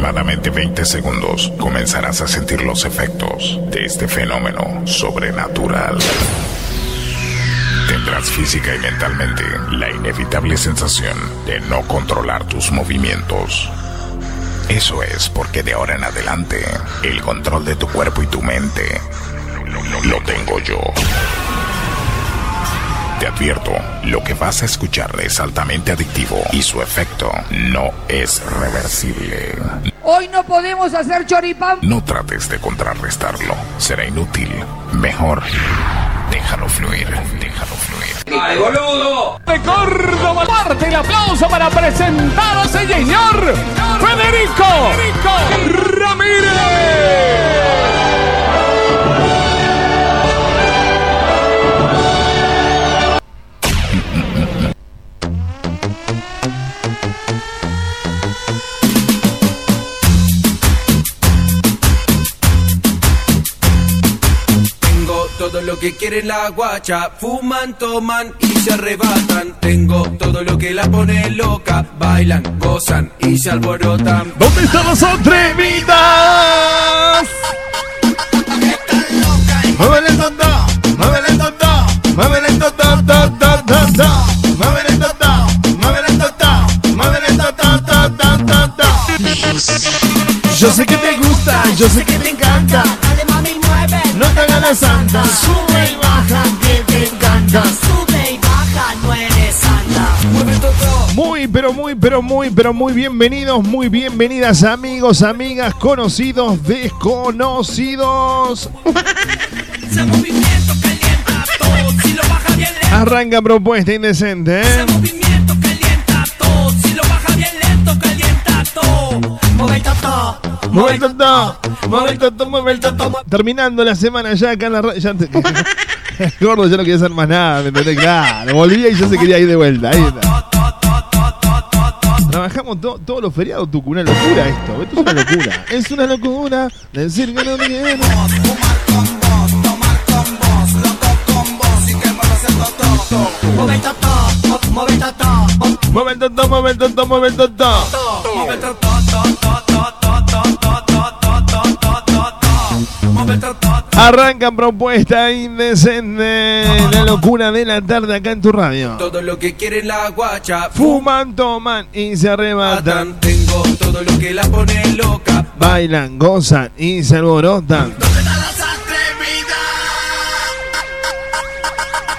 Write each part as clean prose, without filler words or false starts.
aproximadamente 20 segundos comenzarás a sentir los efectos de este fenómeno sobrenatural. Tendrás física y mentalmente la inevitable sensación de no controlar tus movimientos. Eso es porque de ahora en adelante, el control de tu cuerpo y tu mente lo tengo yo. Te advierto, lo que vas a escuchar es altamente adictivo y su efecto no es reversible. Hoy no podemos hacer choripán. No trates de contrarrestarlo, será inútil. Mejor, déjalo fluir, déjalo fluir. ¡Ay, boludo! De Córdoba, parte el aplauso para presentar a ese señor Federico Ramírez. Todo lo que quiere la guacha, fuman, toman y se arrebatan. Tengo todo lo que la pone loca, bailan, gozan y se alborotan. ¿Dónde están las atrevidas? Muévele tonto, muévele tonto, muévele tonto, tonto, tonto, muévele tonto, muévele tonto, muévele tonto, tonto, tonto. Yo sé que te gusta, yo sé que te encanta. No te hagas la santa, sube y baja, que te encanta. Sube y baja, no eres santa. Muy bienvenidos, muy bienvenidas, amigos, amigas, conocidos, desconocidos. Ese movimiento calienta a todos, si lo baja bien lento. Arranca Propuesta Indecente, ¿eh? Ese movimiento calienta a todos, si lo baja bien lento, calienta a todos. Mueve el toto, mueve el toto, mueve el toto. Terminando la semana ya acá en la radio. El gordo ya no quería hacer más nada, ¿me entendés? Claro, volvía y ya se quería ir de vuelta. Ahí está. Trabajamos todos los feriados, Tucu. Una locura esto. Esto es una locura. Es una locura decir que no viene. Tomar con vos, loco con vos. Y que muevas el toto. Mueve el toto, mueve el toto. Mueve el toto, mueve el toto, mueve el toto. Mueve el toto. Arrancan Propuesta Indecente, la locura de la tarde acá en tu radio. Todo lo que quiere la guacha, fuman, toman y se arrebatan. Tengo todo lo que la pone loca, bailan, gozan y se alborotan. ¿Dónde están las atrevidas?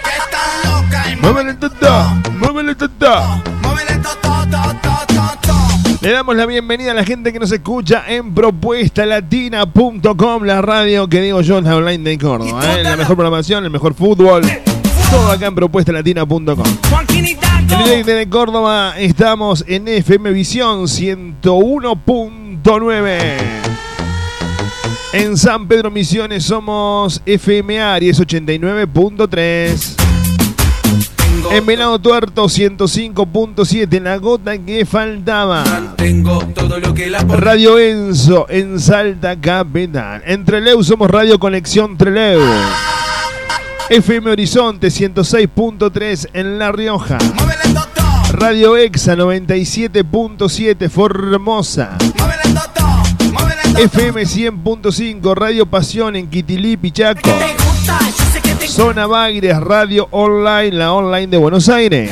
Que están locas. Muévele totó, muévele totó, muévele totó, totó, totó. Le damos la bienvenida a la gente que nos escucha en PropuestaLatina.com, la radio que digo yo, la online de Córdoba, ¿eh? La mejor programación, el mejor fútbol, todo acá en PropuestaLatina.com. En directo de Córdoba estamos en FM Visión 101.9. En San Pedro Misiones somos FM Aries 89.3. En Venado Tuerto 105.7, la gota que faltaba. Tengo todo lo que la... Radio Enzo en Salta Capital. En Trelew somos Radio Conexión Trelew. FM Horizonte 106.3 en La Rioja. Radio Exa 97.7 Formosa. FM 100.5 Radio Pasión en Quitilipi, Chaco. Zona Bagres, Radio Online, la online de Buenos Aires.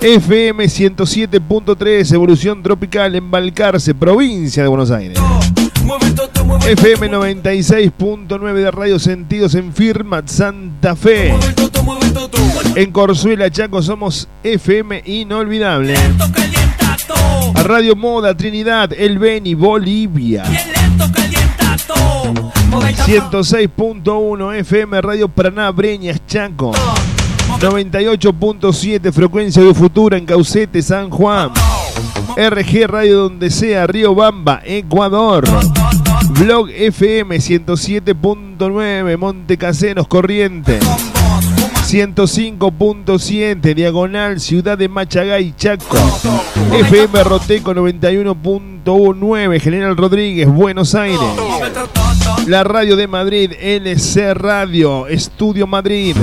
FM 107.3, Evolución Tropical en Balcarce, provincia de Buenos Aires. FM 96.9 de Radio Sentidos en Firmat, Santa Fe. En Corzuela, Chaco, somos FM Inolvidable. Radio Moda, Trinidad, El Beni, Bolivia. 106.1 FM Radio Paraná, Breñas, Chaco. 98.7 Frecuencia de Futura en Caucete, San Juan. RG Radio Donde Sea, Riobamba, Ecuador. Blog FM 107.9 Monte Caseros, Corrientes. 105.7 Diagonal, Ciudad de Machagay, Chaco. FM Roteco 91.9 General Rodríguez, Buenos Aires. La Radio de Madrid, LC Radio Estudio Madrid.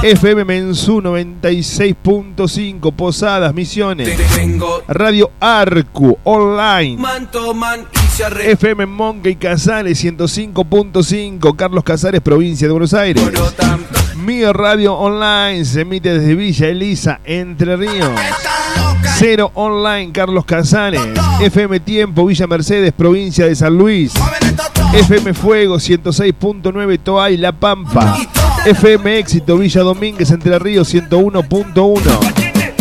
FM Mensú 96.5, Posadas, Misiones, Radio Arcu, Online, FM Monca y Casares 105.5, Carlos Casares, provincia de Buenos Aires. Mi Radio Online se emite desde Villa Elisa, Entre Ríos. Cero Online, Carlos Casares. FM Tiempo, Villa Mercedes, provincia de San Luis. FM Fuego 106.9, Toay, La Pampa. FM Éxito, Villa Domínguez, Entre Ríos, 101.1.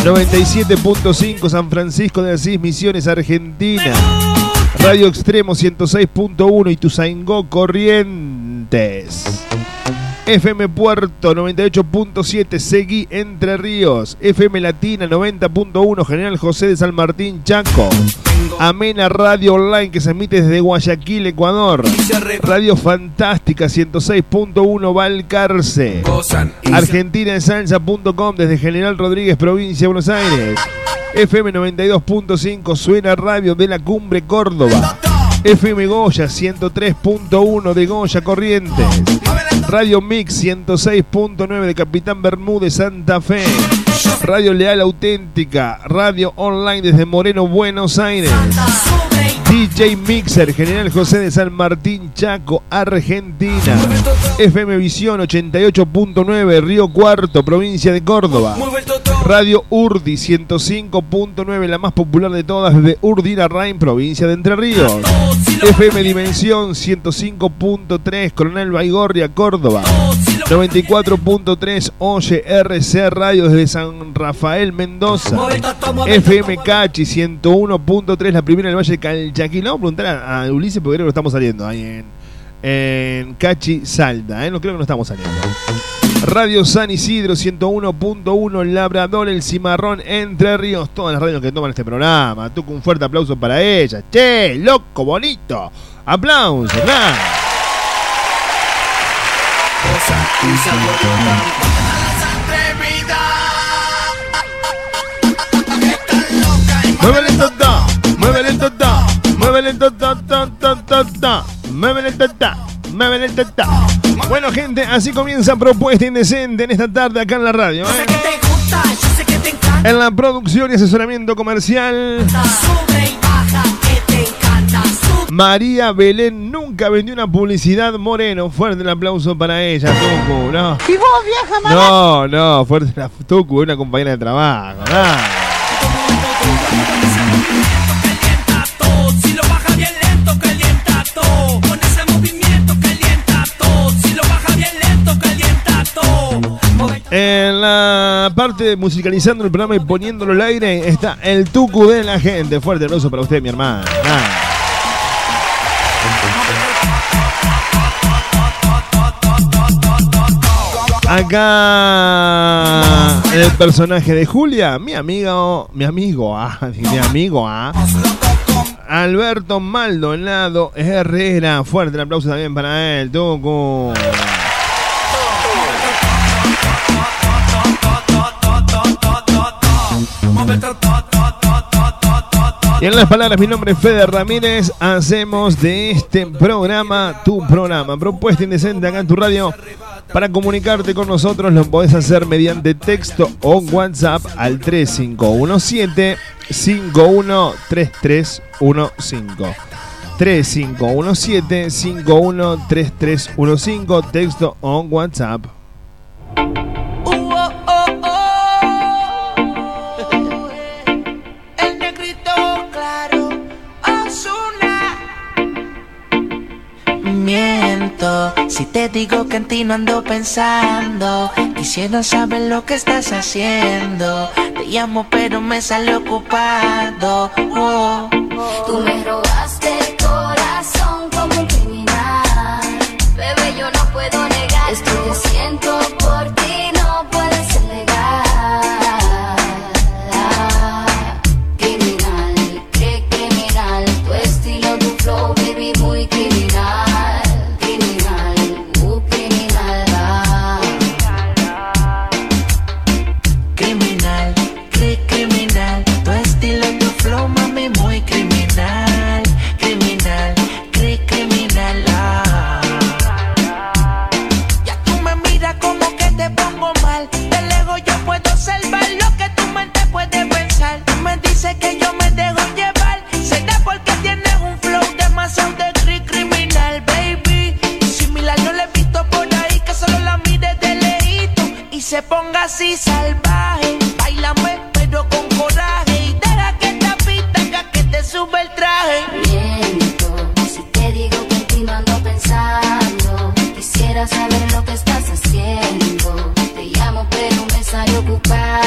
97.5, San Francisco de Asís, Misiones, Argentina. Radio Extremo 106.1, Ituzaingó, Corrientes. FM Puerto 98.7, Seguí, Entre Ríos. FM Latina 90.1, General José de San Martín, Chaco. Amena Radio Online, que se emite desde Guayaquil, Ecuador. Radio Fantástica 106.1, Valcarce. Argentina en salsa.com, desde General Rodríguez, provincia de Buenos Aires. FM 92.5, Suena Radio de la Cumbre, Córdoba. FM Goya 103.1, de Goya, Corrientes. Radio Mix 106.9, de Capitán Bermúdez, Santa Fe. Radio Leal Auténtica, Radio Online desde Moreno, Buenos Aires. DJ Mixer, General José de San Martín, Chaco, Argentina. FM Visión 88.9, Río Cuarto, provincia de Córdoba. Radio Urdi 105.9, la más popular de todas, desde Urdinarrain, provincia de Entre Ríos. FM Dimensión 105.3, Coronel Baigorria, Córdoba. 94.3, Oye RC Radio, desde San Rafael, Mendoza. FM Cachi 101.3, la primera del Valle, Calchaquí. No, preguntar a Ulises porque creo que no estamos saliendo ahí en Cachi, Salta, no creo que no estamos saliendo. Radio San Isidro 101.1, Labrador, El Cimarrón, Entre Ríos. Todas las radios que toman este programa. Tuco, un fuerte aplauso para ellas. Che, loco, bonito. Aplausos, ¿verdad? Muévele todo, muévele todo, muévele todo, muévele todo. Bueno, gente, así comienza Propuesta Indecente en esta tarde acá en la radio. En la producción y asesoramiento comercial, María Belén Nunca Vendió Una Publicidad Moreno. Fuerte el aplauso para ella, Tucu. No. ¿Y vos, vieja mala? No, no, fuerte la Tucu, una compañera de trabajo. En la parte de musicalizando el programa y poniéndolo al aire está el Tucu de la gente. Fuerte aplauso para usted, mi hermana. Acá el personaje de Julia, mi amigo, Alberto Maldonado Herrera. Fuerte el aplauso también para él, Tucu. Y en las palabras, mi nombre es Federico Ramírez. Hacemos de este programa tu programa. Propuesta Indecente acá en tu radio. Para comunicarte con nosotros lo podés hacer mediante texto o WhatsApp al 3517-513315. 3517-513315, texto o WhatsApp. Si te digo que en ti no ando pensando, quisiera saber lo que estás haciendo. Te llamo pero me sale ocupado. Oh. Tú me robaste el corazón como un criminal. Bebé, yo no puedo negar esto que siento por ti. así salvaje, bailame pero con coraje y deja que esta pista haga que te sube el traje. Miento si te digo que en ti no ando pensando, quisiera saber lo que estás haciendo. Te llamo pero me sale ocupado.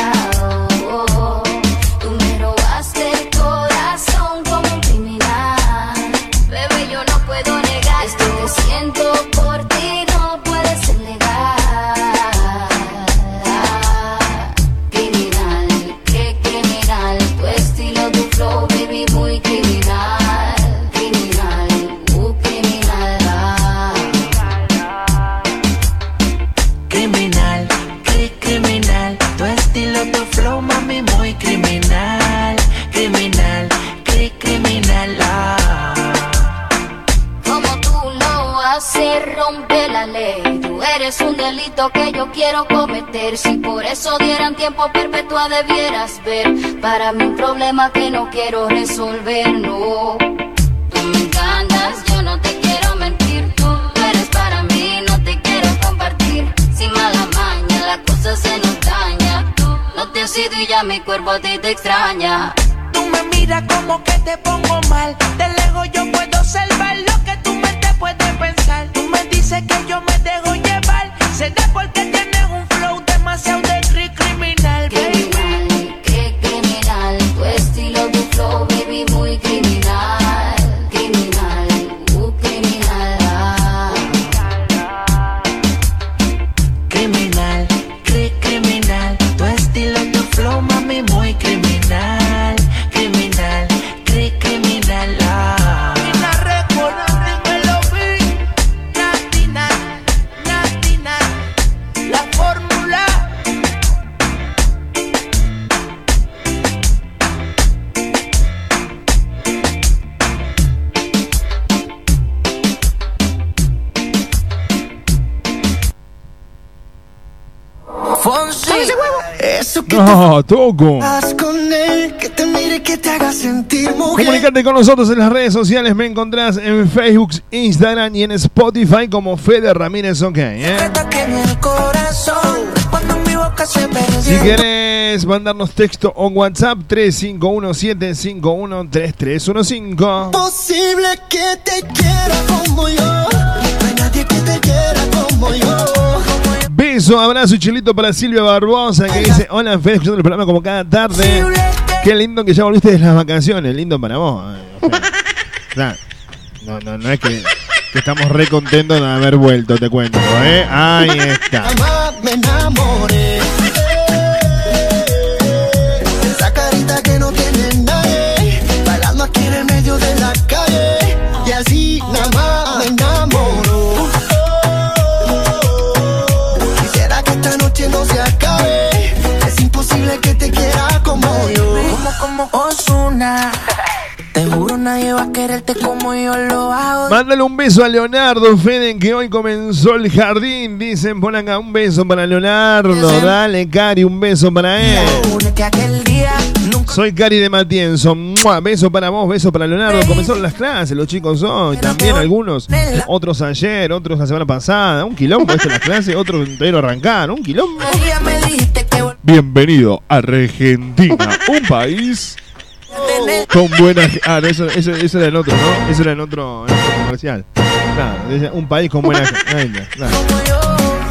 Es un delito que yo quiero cometer. Si por eso dieran tiempo perpetua debieras ver, para mí un problema que no quiero resolver, no. Tú me encantas, yo no te quiero mentir. Tú eres para mí, no te quiero compartir. Sin mala maña, la cosa se nos daña. Tú no te has ido y ya mi cuerpo a ti te extraña. Tú me miras como que te pongo mal. De lejos yo puedo observar lo que tu mente puede pensar. Tú me dices que yo me dejo llevar. Será porque tienes un flow demasiado de rico criminal, baby. Criminal, qué criminal, tu estilo, tu flow, baby, muy criminal. Criminal, criminal, ah. Criminal, criminal, tu estilo, tu flow, mami, muy criminal. Criminal, criminal, ah. No, Toco. Comunicate con nosotros en las redes sociales. Me encontrás en Facebook, Instagram y en Spotify como Fede Ramírez. Ok, si querés mandarnos texto o WhatsApp 3517513315. Posible que te quiera como yo. No hay nadie que te quiera como yo. Beso, abrazo y chilito para Silvia Barbosa, que dice: hola Fede, escuchando el programa como cada tarde. Qué lindo que ya volviste de las vacaciones, lindo para vos. O sea, no es que estamos re contentos de haber vuelto, te cuento, ¿eh? Ahí está. Me enamoré. Esa carita que no tiene nadie, bailando aquí en el medio de la calle. Y así nada más me enamoró. No se acabe, es imposible que te quiera como yo. Ritmo como Ozuna. Te juro nadie va a quererte como yo lo hago. Mándale un beso a Leonardo, Fede, que hoy comenzó el jardín. Dicen por acá, un beso para Leonardo. Dale, Cari, un beso para él. Soy Cari de Matienzo. Beso para vos, beso para Leonardo. Comenzaron las clases, los chicos hoy. También algunos, otros ayer, otros la semana pasada. Un quilombo esto las clases, otros entero arrancaron. Un quilombo. Bienvenido a Argentina, un país... con buena... Ah, eso era el otro, ¿no? Eso era el otro comercial. Nada, un país con buena... Nada. Como yo,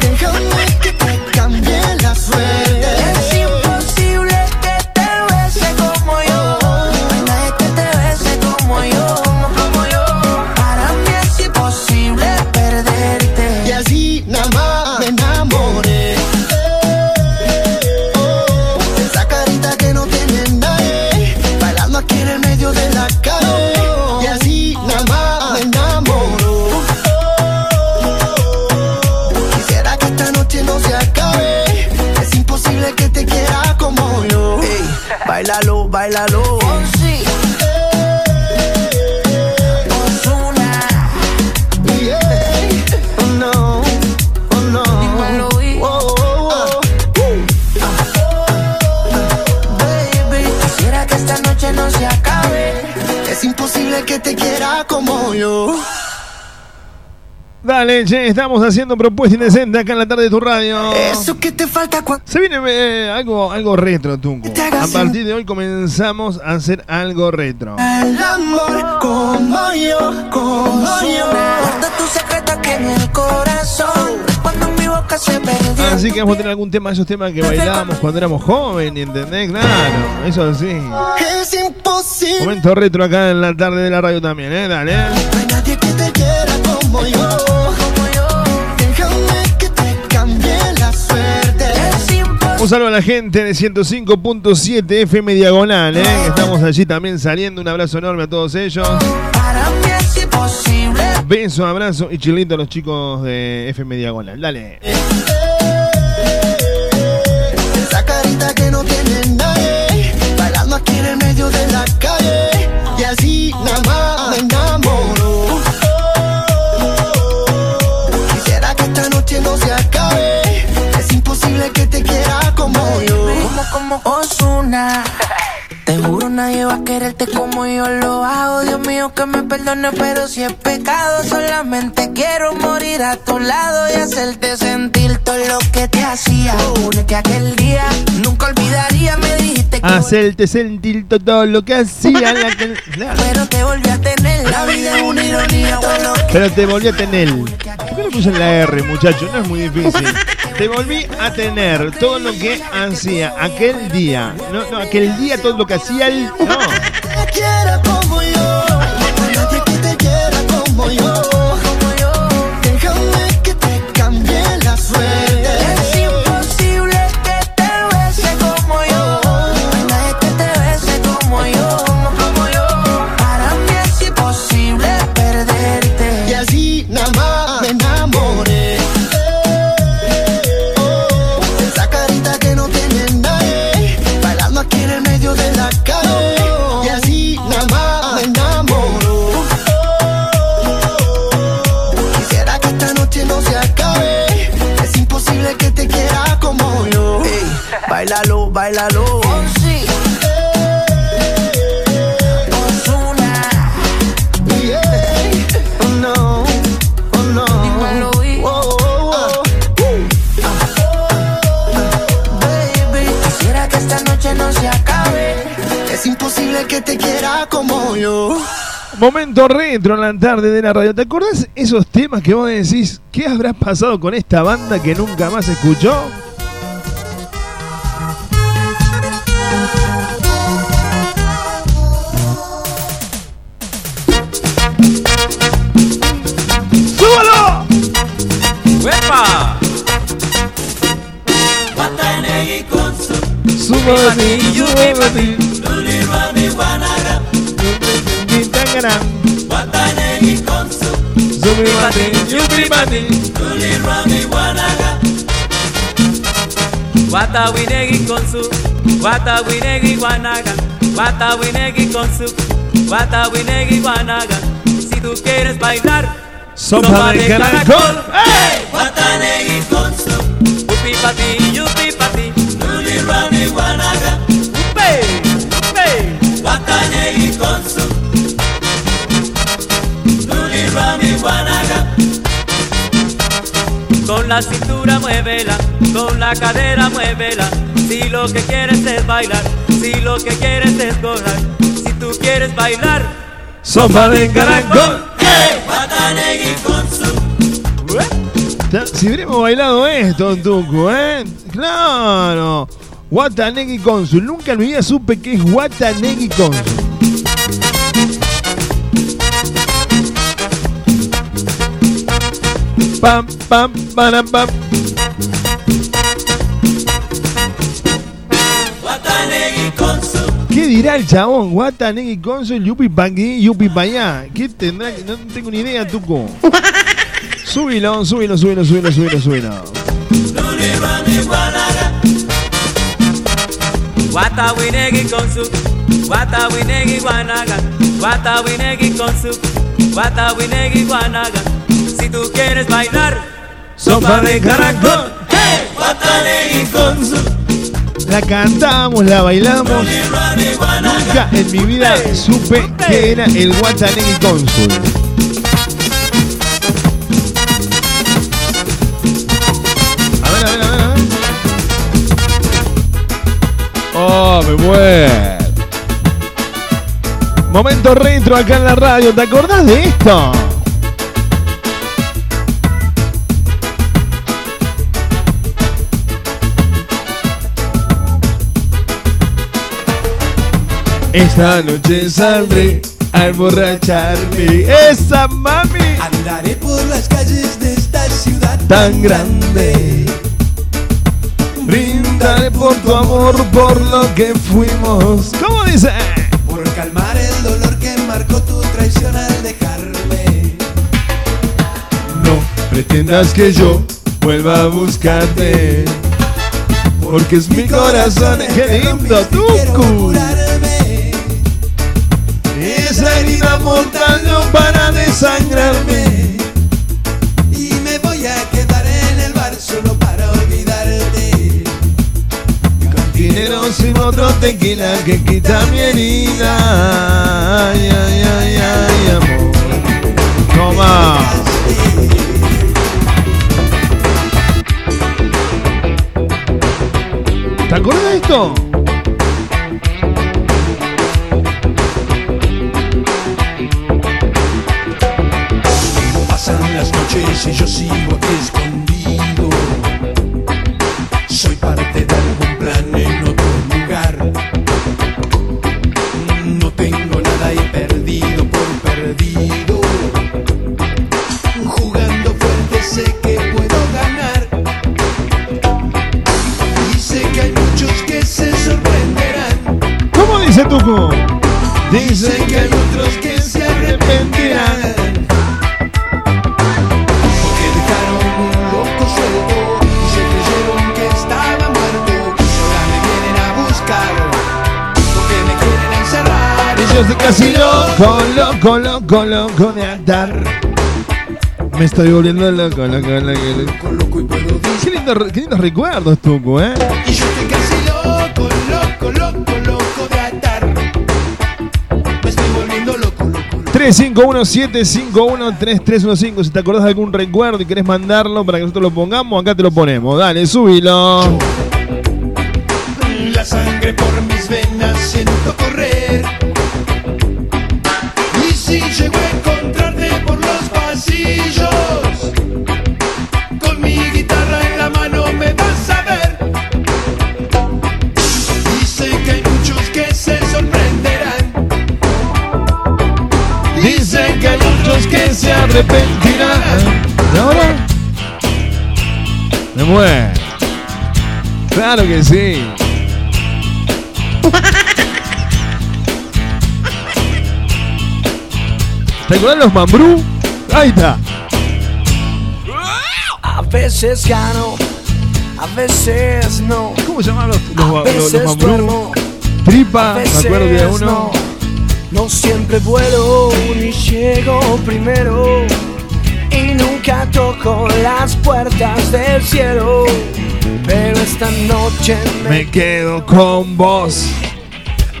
déjame que te cambie la suerte. Es imposible que te bese como yo. No hay nadie que te bese como yo, como yo. Para mí es imposible perderte. Y así nada más me enamoré. Esa carita que no tiene nadie, aquí en el medio de la calle. Y así nada más me enamoro. Quisiera que esta noche no se acabe, es imposible que te quiera como yo. Ey, bailalo, bailalo. Es imposible que te quiera como yo. Dale, che, estamos haciendo Propuesta Indecente acá en la tarde de tu radio. Eso que te falta cuando... Se viene algo retro, Tunco. A partir de hoy comenzamos a hacer algo retro. El amor como yo. Guarda tu secreto aquí en el corazón. Cuando mi boca se perdió. Así que vamos a tener algún tema, esos temas que bailábamos cuando éramos jóvenes, ¿entendés? Claro, eso sí. Es imposible. Momento retro acá en la tarde de la radio también, ¿eh? Dale. No hay nadie que te quiera como yo. Un saludo a la gente de 105.7 FM Diagonal, ¿eh? Estamos allí también saliendo. Un abrazo enorme a todos ellos. Beso, abrazo y chilito a los chicos de FM Diagonal. Dale. Esa carita que no tiene nadie, bailando aquí en el medio de la calle. Y así nada más me enamoro. Quisiera que esta noche no se acabe. Es imposible que te quiera como yo. Como Ozuna. Te juro nadie va a quererte como yo lo hago. Dios mío que me perdone, pero si es pecado. Solamente quiero morir a tu lado y hacerte sentir todo lo que te hacía. Únete aquel día, nunca olvidaría. Me dijiste que... Hacerte sentir todo lo que hacía la que... Pero te volví a tener. La vida es una ironía. Pero te volví a tener. ¿Por qué no puse la R, muchacho? No es muy difícil. Te volví a tener todo lo que hacía aquel día. No, aquel día todo lo que hacía el... No. Bailalo, bailalo. Oh, sí. Ozuna. Yeah. Oh no, oh no. Dímelo, oh, oh, oh. Baby, quisiera que esta noche no se acabe. Es imposible que te quiera como yo. Momento retro en la tarde de la radio. ¿Te acordás esos temas que vos decís? ¿Qué habrá pasado con esta banda que nunca más escuchó? Si tú quieres bailar, sopa de caracol. ¡Ey! Watanegi Konsu. Yupi pati, yupi pati. Nulirwani wanaga. Upey, upey. Watanegi Konsu. Nulirwani wanaga. Con la cintura muévela, con la cadera muévela. Si lo que quieres es bailar, si lo que quieres es gozar, si tú quieres bailar, sopa de caracol. ¡Ey! Watanegi Konsu. Si hubiéramos bailado esto, Tunco, ¿eh? ¡Claro! Watanegi Konsu. Nunca en mi vida supe qué es Watanegi Konsu. Pam, pam, pam, pam. Watanegi Konsu. ¿Qué dirá el chabón? Watanegi Konsu, yupi pa' aquí, yupi pa' allá. ¿Qué tendrá? No tengo ni idea, Tunco. Súbilo, súbilo, súbilo, súbilo, súbilo, súbilo. Si tú quieres bailar, sopa de caracol. La cantamos, la bailamos. Nunca en mi vida supe que era el Watanegi Konsu. Oh, me muero. Momento retro acá en la radio. ¿Te acordás de esto? Esta noche saldré a emborracharme. ¡Esa, mami! Andaré por las calles de esta ciudad tan grande. Brindaré por tu amor, por lo que fuimos. ¿Cómo dice? Por calmar el dolor que marcó tu traición al dejarme. No pretendas que yo vuelva a buscarte, porque es mi corazón el que rompiste, quiero curarme. Esa herida mortal no para desangrarme, y me voy a quedar en el bar solo para olvidarte. Cantinero sin otro tequila que quita mi herida. Ay, ay, ay, ay, amor. Toma. ¿Te acuerdas de esto? Pasan las noches y yo sigo aquí escondido. Soy parte de algún plan en otro lugar. No tengo nada y perdido por perdido. Jugando fuerte sé que puedo ganar. Y sé que hay muchos que se sorprenderán. ¿Cómo dice Tuco? Dicen que hay otros que se arrepentirán. Yo estoy casi loco de andar. Me estoy volviendo loco y puedo decir. Qué lindos recuerdos, Tuco, ¿eh? Y yo estoy casi loco de andar. Me estoy volviendo loco. 3517513315. Si te acordás de algún recuerdo y querés mandarlo para que nosotros lo pongamos, acá te lo ponemos. Dale, súbilo. La sangre por mis venas siento correr. Si llego a encontrarte por los pasillos, con mi guitarra en la mano me vas a ver. Dice que hay muchos que se sorprenderán. Dice que hay muchos que se arrepentirán. ¿Y ahora? Me mueve. Claro que sí. ¿Te acuerdas los Mambrú? Ahí está. A veces gano, a veces no. ¿Cómo llamaban los Mambrú? Duermo, tripa, me acuerdo de uno. No siempre vuelo ni llego primero. Y nunca toco las puertas del cielo. Pero esta noche me quedo con vos.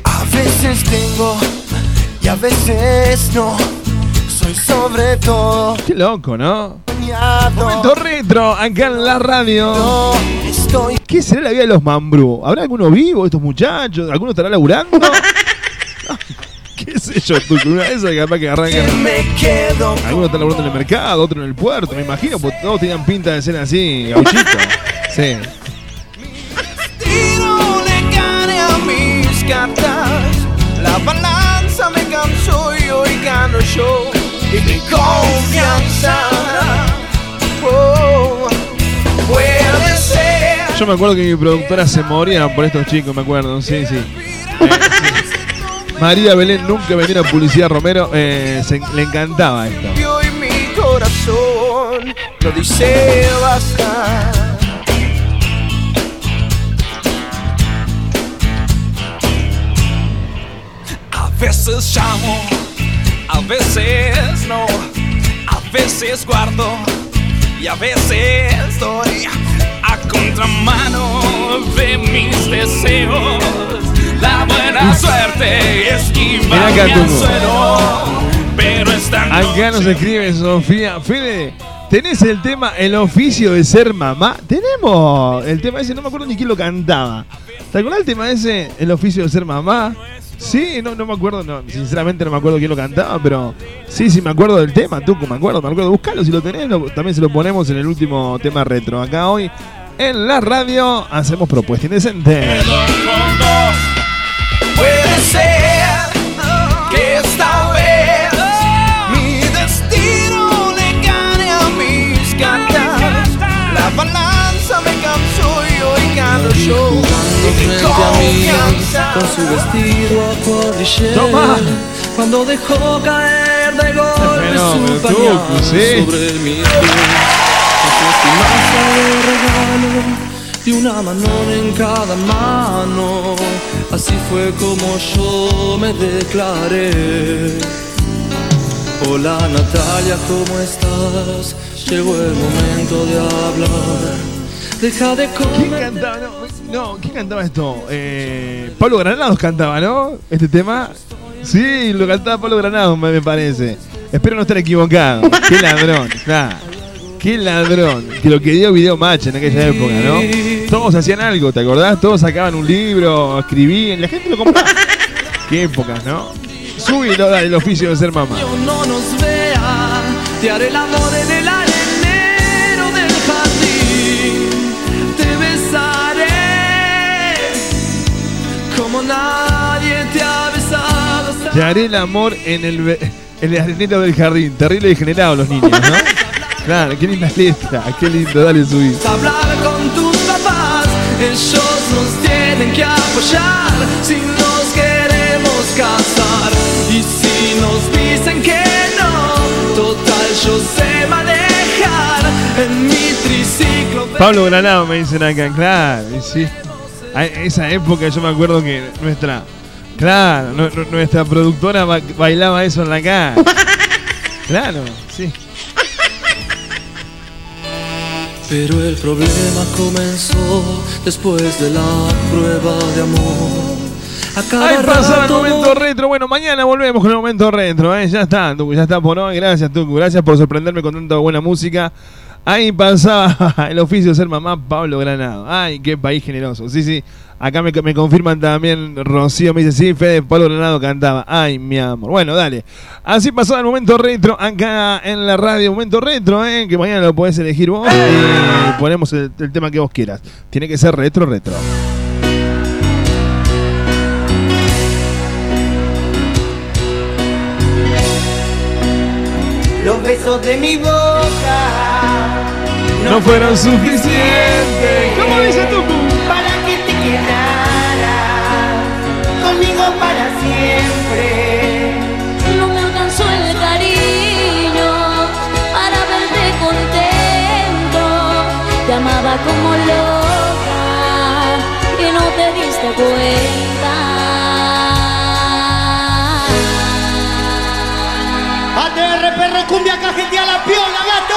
A veces tengo y a veces no. Sobre todo. Qué loco, ¿no? Momento retro, acá en la radio. ¿Qué será la vida de los Mambrú? ¿Habrá alguno vivo, estos muchachos? ¿Alguno estará laburando? ¿Qué sé yo? Eso capaz que arranca. Alguno está laburando en el mercado, otro en el puerto, me imagino, porque todos tenían pinta de ser así, gauchito. Sí. Tiro le cane a mis cartas. La balanza me cansó y hoy gano yo. Y mi confianza, oh, puede ser. Yo me acuerdo que mi productora se moría por estos chicos, me acuerdo, sí. Sí. María Belén nunca venía a publicidad Romero, le encantaba esto. Y mi corazón lo dice basta. A veces llamo, a veces no, a veces guardo y a veces doy a contramano de mis deseos. La buena suerte esquiva al suelo, pero esta noche... Acá nos escribe Sofía. Fede, ¿tenés el tema El oficio de ser mamá? Tenemos el tema ese, no me acuerdo ni quién lo cantaba. ¿Te acordás el tema ese, El oficio de ser mamá? Sí, no me acuerdo, no, sinceramente no me acuerdo quién lo cantaba, pero sí me acuerdo del tema, Tucu, me acuerdo. Buscalo si lo tenés, también se lo ponemos en el último tema retro. Acá hoy, en la radio, hacemos Propuesta Indecente. Puede ser que esta vez mi destino le gane a mis cartas. La balanza me cansó y hoy gano yo. Frente a mí, con su vestido acuadrillero, cuando dejó caer de golpe su pañal sobre mi piel, y una manón en cada mano. Así fue como yo me declaré. Hola Natalia, ¿cómo estás? Llegó el momento de hablar. Deja de comer. ¿Quién cantaba? ¿Quién cantaba esto? Pablo Granado cantaba, ¿no? Este tema. Sí, lo cantaba Pablo Granado, me parece. Espero no estar equivocado. Qué ladrón. Nah. Qué ladrón. Que lo que dio Video Match en aquella época, ¿no? Todos hacían algo, ¿te acordás? Todos sacaban un libro, escribían, la gente lo compraba. Qué épocas, ¿no? Súbilo, dale, El oficio de ser mamá. Yo no nos vea, te haré el amor en el aire. Nadie te ha besado. Te haré el amor en el arenero del jardín. Terrible degenerado los niños, ¿no? Claro, qué linda letra, qué lindo, dale, subí. Hablar con tus papás, ellos nos tienen que apoyar. Si nos queremos casar y si nos dicen que no, total yo sé manejar en mi triciclo. Pablo Granado me dicen acá, claro, y sí. A esa época yo me acuerdo que nuestra productora bailaba eso en la calle. Claro, sí. Pero el problema comenzó después de la prueba de amor. Ahí pasaba el momento retro. Bueno, mañana volvemos con el momento retro, ¿eh? Ya está, Tucu, ya está por hoy. Gracias, Tucu. Gracias por sorprenderme con tanta buena música. Ahí pasaba El oficio de ser mamá, Pablo Granado. Ay, qué país generoso. Sí. Acá me confirman también. Rocío me dice, sí, Fede, Pablo Granado cantaba. Ay, mi amor. Bueno, dale. Así pasaba el momento retro acá en la radio. Momento retro, que mañana lo podés elegir vos. Y ponemos el tema que vos quieras. Tiene que ser retro. Los besos de mi boca no fueron suficientes. ¿Cómo dice tú? Para que te quedaras conmigo para siempre. No me alcanzó el cariño para verte contento. Te amaba como loca y no te diste cuenta. ATRPR cumbia cajetea la piola, gato.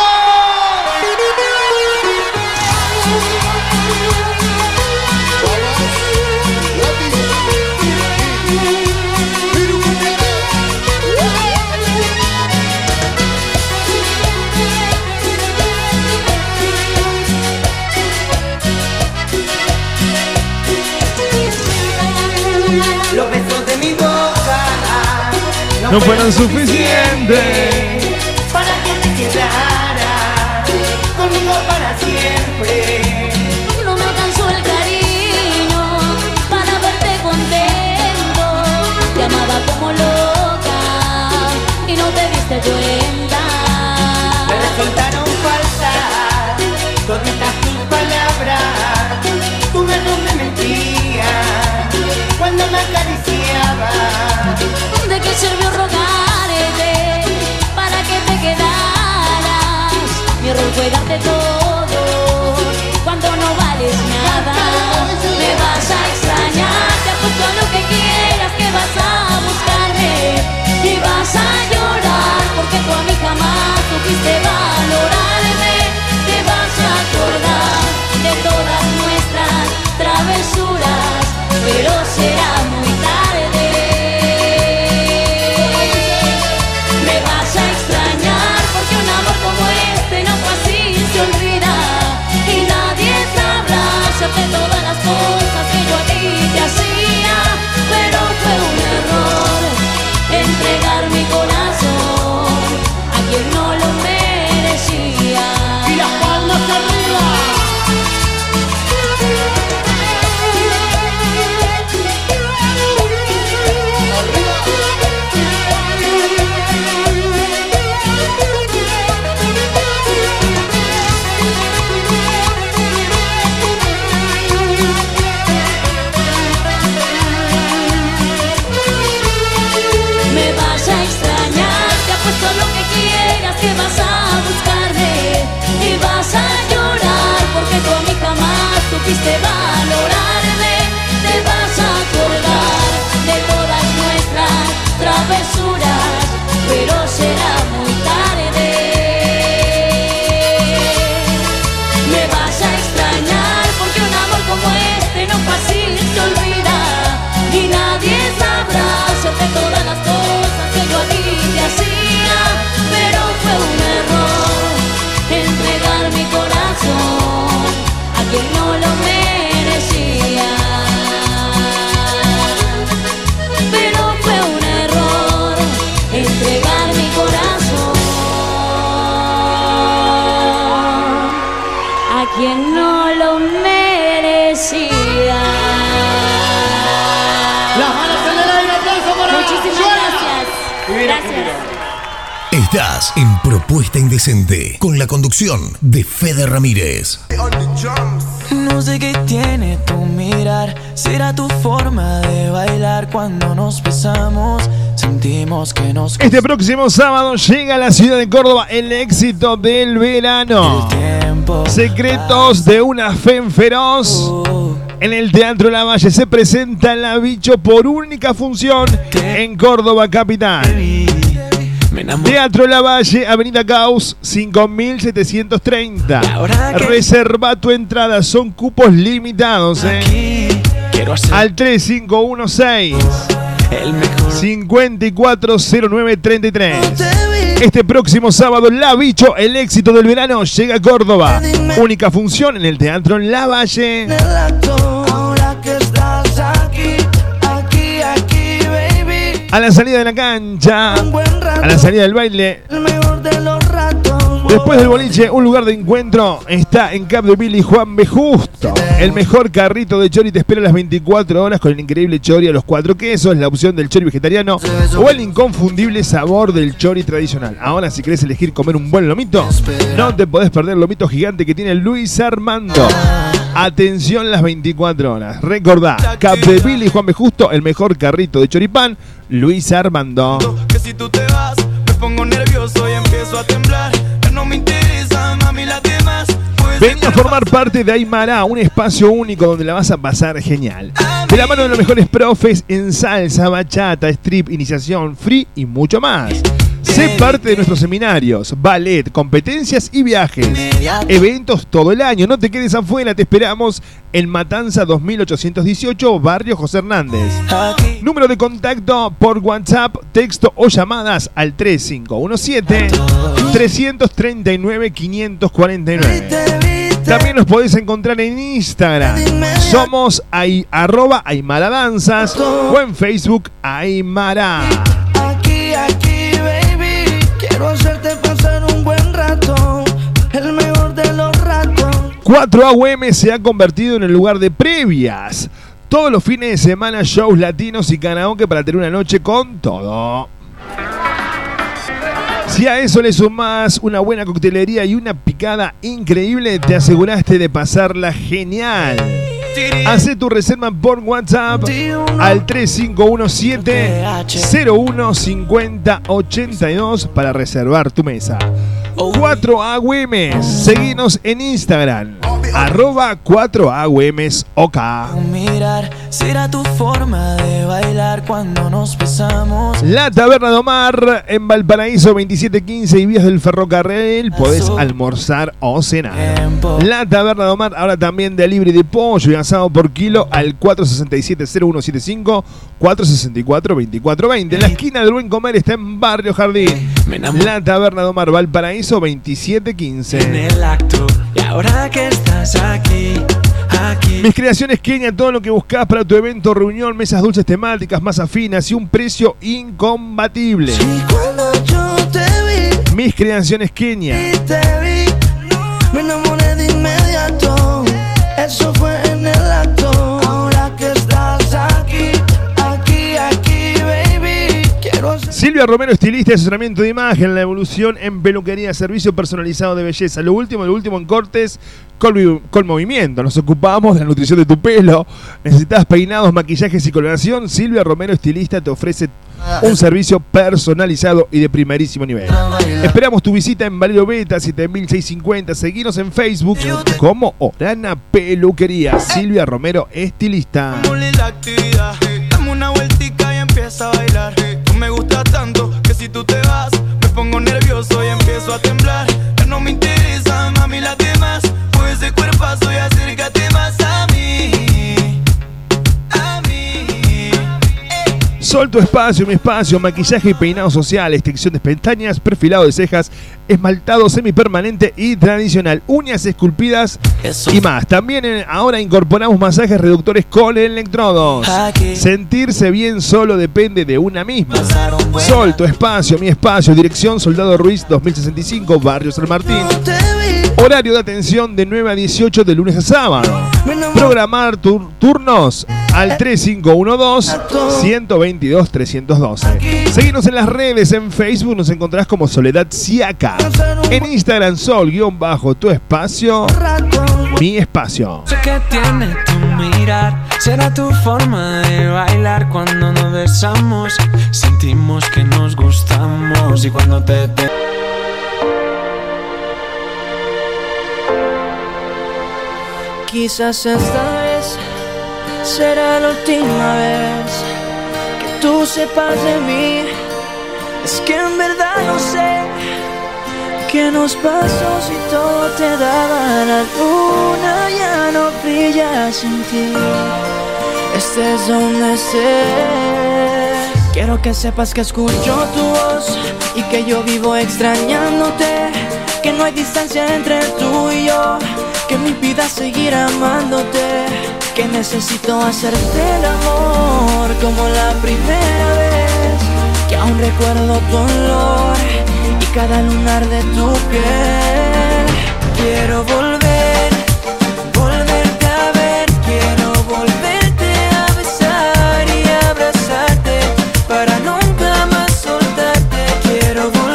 Los besos de mi boca no fueron suficientes para que te quedaras conmigo para siempre. No me alcanzó el cariño para verte contento. Te amaba como loca y no te diste cuenta. Me resultaron falsas todas tus palabras. Tu verbo me mentía cuando me acariciaba. ¿De qué sirvió rogarte para que te quedaras? Mi error fue darte todo Gracias. Estás en Propuesta Indecente con la conducción de Fede Ramírez. No sé qué tiene tu mirar, será tu forma de bailar. Cuando nos besamos sentimos que nos... Este próximo sábado llega a la ciudad de Córdoba el éxito del verano, Secretos de una fe feroz. En el Teatro Lavalle se presenta La Bicho por única función en Córdoba capital. Teatro Lavalle, Avenida Caus 5730. Reserva tu entrada, son cupos limitados. Al 3516 540933. Este próximo sábado, La Bicho, el éxito del verano, llega a Córdoba. Única función en el Teatro Lavalle. A la salida de la cancha, a la salida del baile, después del boliche, un lugar de encuentro está en Capdeville y Juan B. Justo. El mejor carrito de chori te espera a las 24 horas con el increíble chori a los 4 quesos, la opción del chori vegetariano o el inconfundible sabor del chori tradicional. Ahora, si querés elegir comer un buen lomito, no te podés perder el lomito gigante que tiene Luis Armando. Atención las 24 horas. Recordá, Capdeville y Juan B. Justo, el mejor carrito de choripán, Luis Armando. Que si tú te vas, me pongo nervioso y empiezo a temblar. No me interesa, mami, las demás. Ven a formar parte de Aymara, un espacio único donde la vas a pasar genial. De la mano de los mejores profes en salsa, bachata, strip, iniciación, free y mucho más. Sé parte de nuestros seminarios, ballet, competencias y viajes. Eventos todo el año, no te quedes afuera, te esperamos en Matanza 2818, Barrio José Hernández. Número de contacto por WhatsApp, texto o llamadas al 3517-339-549. También nos podés encontrar en Instagram, somos @aymaradanzas o en Facebook Aymara. Hacerte pasar un buen rato, el mejor de los ratos. 4AUM se ha convertido en el lugar de previas. Todos los fines de semana, shows latinos y karaoke para tener una noche con todo. Si a eso le sumás una buena coctelería y una picada increíble, te aseguraste de pasarla genial. Hacé tu reserva por WhatsApp al 3517-015082 para reservar tu mesa. 4AUM, seguinos en Instagram, @4AUMOK. La Taberna de Omar, en Valparaíso 2715 y vías del ferrocarril, podés almorzar o cenar. La Taberna de Omar, ahora también delivery de pollo y asado por kilo al 467-0175, 464-2420. La esquina del Buen Comer está en Barrio Jardín. La Taberna de Omar, Valparaíso 2715. En el acto, y ahora que estás aquí. Mis creaciones Kenia, todo lo que buscás para tu evento, reunión, mesas dulces temáticas, masas finas y un precio incombatible. Sí, cuando yo te vi, Mis creaciones Kenia. Y te vi, me enamoré de inmediato. Eso fue en el acto. Ahora que estás aquí, baby. Quiero ser... Silvia Romero, estilista de asesoramiento de imagen, la evolución en peluquería, servicio personalizado de belleza, lo último en cortes con movimiento. Nos ocupamos de la nutrición de tu pelo. ¿Necesitas peinados, maquillajes y coloración? Silvia Romero, estilista, te ofrece un servicio personalizado y de primerísimo nivel. Esperamos tu visita en Valerio Beta 7650. Seguinos en Facebook como Orana Peluquería. Silvia Romero, estilista. Dame una vueltica y empieza a bailar. Tú me gustas tanto que si tú te vas, me pongo nervioso y empiezo a temblar. Ya no me interesa, mami, las demás. Ese cuerpazo y acércate más a mí. Sol tu espacio, mi espacio, maquillaje y peinado social, extensión de pestañas, perfilado de cejas, esmaltado semipermanente y tradicional, uñas esculpidas y más. También ahora incorporamos masajes reductores con electrodos. Sentirse bien solo depende de una misma. Sol tu espacio, mi espacio, dirección Soldado Ruiz 2065, Barrio San Martín. Horario de atención de 9 a 18 de lunes a sábado. Programar turnos al 3512-122-312. Seguinos en las redes, en Facebook nos encontrás como Soledad Siaca. En Instagram, sol-tu espacio, mi espacio. Sé que tiene tu mirar, será tu forma de bailar. Cuando nos besamos, sentimos que nos gustamos. Y cuando te... Quizás esta vez será la última vez que tú sepas de mí. Es que en verdad no sé qué nos pasó, si todo te daba la luna, ya no brilla sin ti. Estés donde estés, quiero que sepas que escucho tu voz y que yo vivo extrañándote, que no hay distancia entre tú y yo, que me impida seguir amándote, que necesito hacerte el amor como la primera vez, que aún recuerdo tu olor y cada lunar de tu piel. Quiero volver, volverte a ver, quiero volverte a besar y abrazarte para nunca más soltarte. Quiero volver.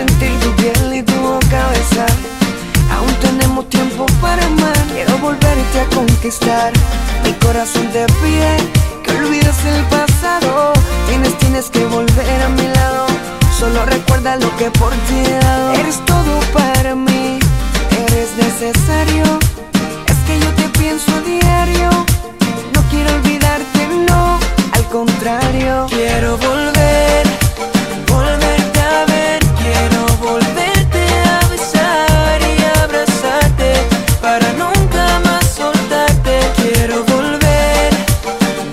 Sentir tu piel y tu boca besar. Aún tenemos tiempo para amar. Quiero volverte a conquistar. Mi corazón te pide que olvides el pasado. Tienes que volver a mi lado. Solo recuerda lo que por ti he dado. Eres todo para mí, eres necesario. Es que yo te pienso a diario. No quiero olvidarte, no, al contrario. Quiero volver, volverte a ver. Quiero volverte a besar y abrazarte para nunca más soltarte. Quiero volver,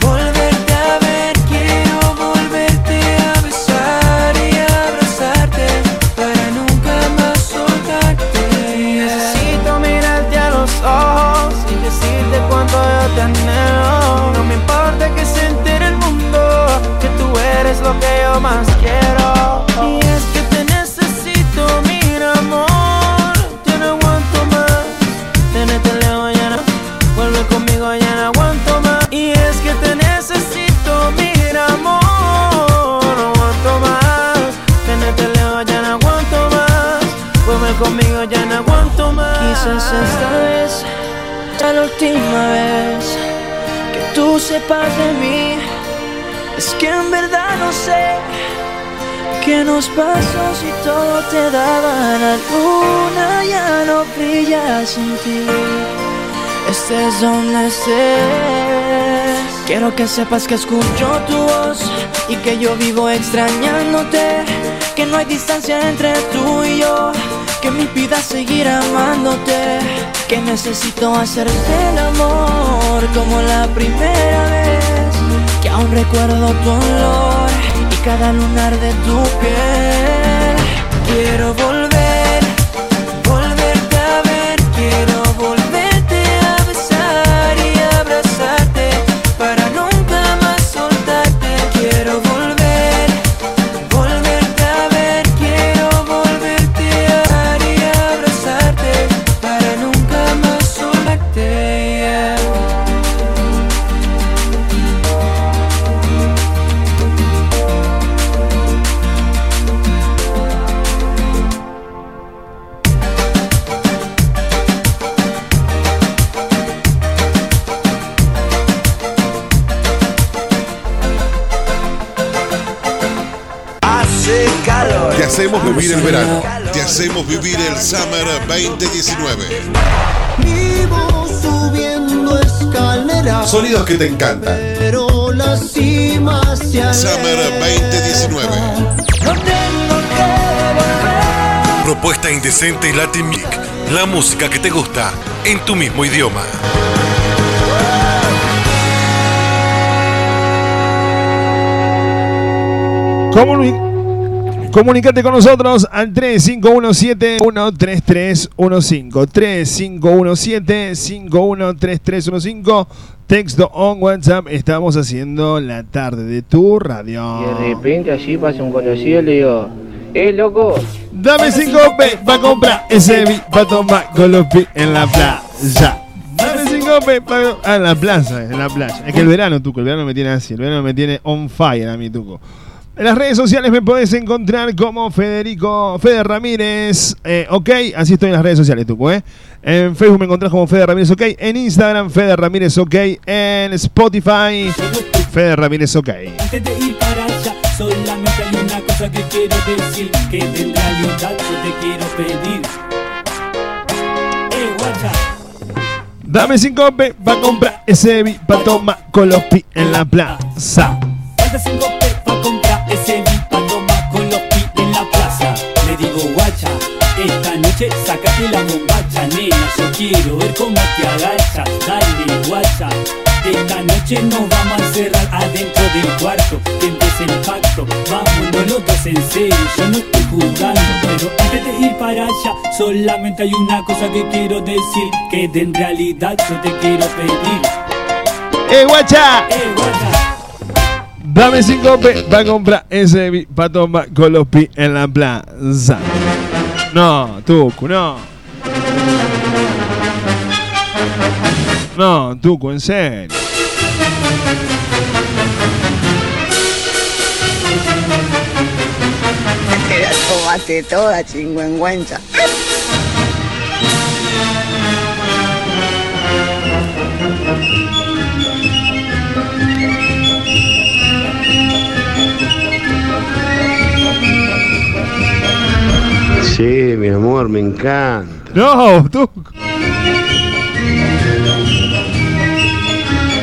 volverte a ver. Quiero volverte a besar y abrazarte para nunca más soltarte. Necesito mirarte a los ojos y decirte cuánto yo te anhelo. No me importa que se entere el mundo que tú eres lo que yo más quiero. Y es que conmigo ya no aguanto más. Quizás esta vez sea la última vez que tú sepas de mí. Es que en verdad no sé qué nos pasó, si todo te daba la luna, ya no brilla sin ti. Estés donde estés, quiero que sepas que escucho tu voz y que yo vivo extrañándote, que no hay distancia entre tú y yo, que me impida seguir amándote, que necesito hacerte el amor como la primera vez, que aún recuerdo tu olor y cada lunar de tu piel. Quiero volver, volverte a ver, quiero volverte a besar y abrazarte para nunca más soltarte. Quiero volver. Te hacemos vivir el verano, te hacemos vivir el Summer 2019. Vivo subiendo escaleras. Sonidos que te encantan. Pero la cima se aleja. Summer 2019. No tengo que volver. Propuesta Indecente Latin Mic. La música que te gusta en tu mismo idioma. Comunicate con nosotros al 3517-13315. 3517-513315. Texto on WhatsApp. Estamos haciendo la tarde de tu radio. Y de repente allí pasa un conocido y le digo: loco, dame 5 pesos para comprar ese beat para tomar con los pies en la playa. Dame 5 pesos para... Ah, en la plaza, en la playa. Es que el verano, Tuco, el verano me tiene así. El verano me tiene on fire a mi, Tuco. En las redes sociales me podés encontrar como Fede Ramírez, ok, así estoy en las redes sociales, Tuco, En Facebook me encontrás como Fede Ramírez, ok. En Instagram, Fede Ramírez, ok. En Spotify, Fede Ramírez, ok. Antes de ir para allá, solamente hay una cosa que quiero decir, que de realidad yo te quiero pedir. Dame 5 pesos pa' comprar ese beat, pa' tomar con los pi en la plaza. Dame 5 pesos pa' comprar ese beat, pa' tomar con los pi en la plaza. Le digo guacha, esta noche sacate la bombacha, nena, yo quiero ver cómo te agacha. Dale guacha, esta noche nos vamos a encerrar adentro del cuarto, que empiece el pacto. Vámonos los dos en serio, yo no estoy jugando. Pero antes de ir para allá, solamente hay una cosa que quiero decir, que en realidad yo te quiero pedir. ¡Eh, guacha! ¡Eh, guacha! Dame 5 pesos para comprar ese beat, para tomar con los pi en la plaza. No, Tucu, no. No, Tuco, en serio. Te la tomaste toda, chingüengüenza. Sí, mi amor, me encanta. No, Tuco.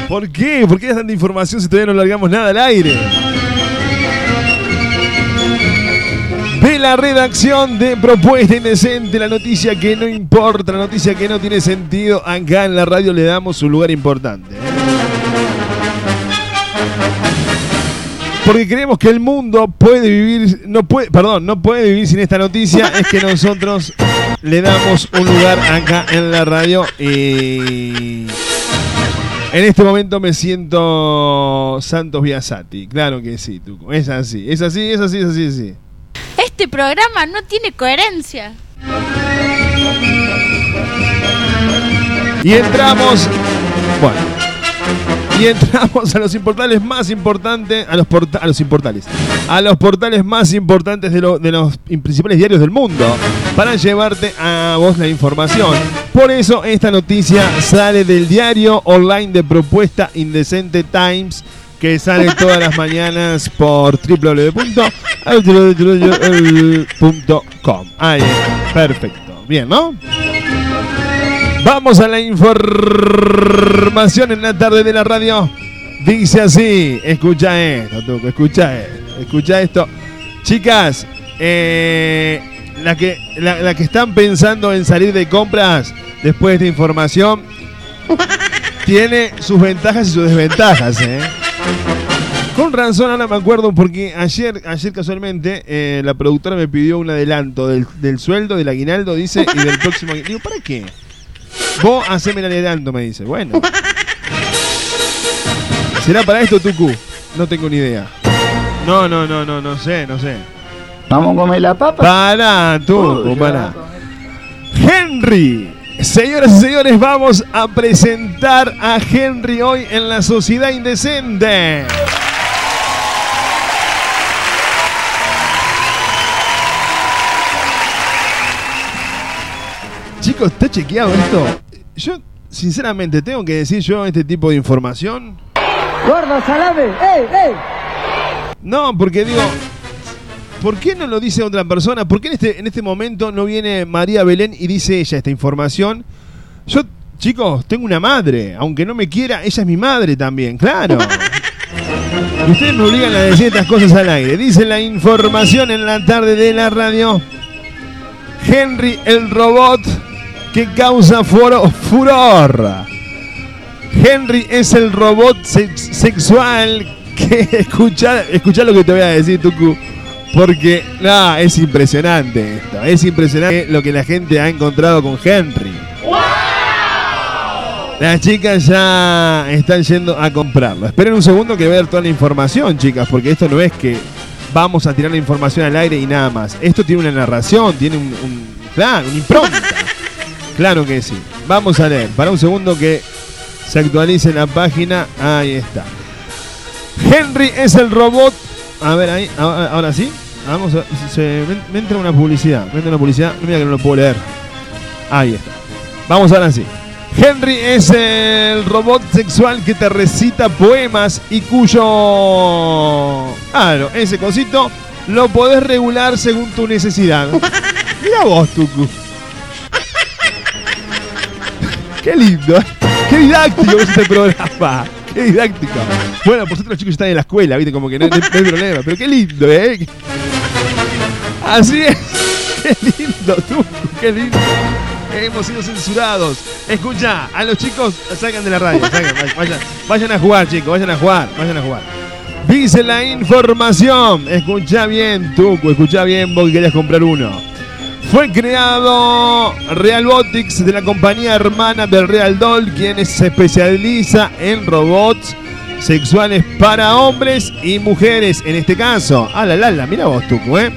¿Por qué? ¿Por qué es tanta información si todavía no largamos nada al aire? De la redacción de Propuesta Indecente, la noticia que no importa, la noticia que no tiene sentido, acá en la radio le damos un lugar importante. Porque creemos que el mundo puede vivir, no puede vivir sin esta noticia, es que nosotros le damos un lugar acá en la radio y... En este momento me siento Santos Biasati. Claro que sí, Tuco. Es así, es así, es así, es así, es así. Este programa no tiene coherencia. Y entramos... Bueno. Y entramos a los portales más importantes... A los portales más importantes de los principales diarios del mundo. Para llevarte a vos la información. Por eso esta noticia sale del diario online de Propuesta Indecente Times, que sale todas las mañanas por www.com. Ahí está, perfecto. Bien, ¿no? Vamos a la información en la tarde de la radio. Dice así, escucha esto, Tuco, escucha esto. Chicas, La que están pensando en salir de compras después de esta información tiene sus ventajas y sus desventajas, Con razón ahora me acuerdo, porque ayer casualmente la productora me pidió un adelanto del sueldo, del aguinaldo, dice, y del próximo aguinaldo. Digo, ¿para qué? Vos haceme el adelanto, me dice. Bueno, ¿será para esto, Tucu? No tengo ni idea. No sé. Vamos a comer la papa. Pará, Tuco, pará. Henry. Señoras y señores, vamos a presentar a Henry hoy en la Sociedad Indecente. Chicos, ¿está chequeado esto? Yo, sinceramente, tengo que decir yo este tipo de información. ¡Gordo, salame! ¡Ey, ey! No, porque digo... ¿Por qué no lo dice otra persona? ¿Por qué en este momento no viene María Belén y dice ella esta información? Yo, chicos, tengo una madre. Aunque no me quiera, ella es mi madre también, claro. Y ustedes me obligan a decir estas cosas al aire. Dice la información en la tarde de la radio. Henry el robot que causa furor. Henry es el robot sexual que... Escuchá lo que te voy a decir, Tucu. Porque, nada, es impresionante esto. Es impresionante lo que la gente ha encontrado con Henry. ¡Wow! Las chicas ya están yendo a comprarlo. Esperen un segundo que voy a dar toda la información, chicas, porque esto no es que vamos a tirar la información al aire y nada más. Esto tiene una narración, tiene un impronta. Claro que sí. Vamos a leer. Para un segundo que se actualice la página. Ahí está. Henry es el robot. A ver, ahí, ahora sí. Vamos a, me entra una publicidad. Mira que no lo puedo leer. Ahí está. Vamos ahora sí. Henry es el robot sexual que te recita poemas y cuyo... Claro, ese cosito lo podés regular según tu necesidad. Mira vos, Tucu. Qué lindo, ¿eh? Qué didáctico es este programa. Qué didáctico. Bueno, por otros chicos están en la escuela, viste, como que no hay problema. Pero qué lindo, ¿eh? Así es. Qué lindo, Tucu, qué lindo. Hemos sido censurados. Escucha, a los chicos sacan de la radio. Vayan a jugar, chicos. Vayan a jugar. Dice la información. Escucha bien, Tucu. Escucha bien vos que querías comprar uno. Fue creado Realbotics de la compañía hermana del Real Doll, quienes se especializa en robots sexuales para hombres y mujeres. En este caso, mira vos, Tucu, ¿eh?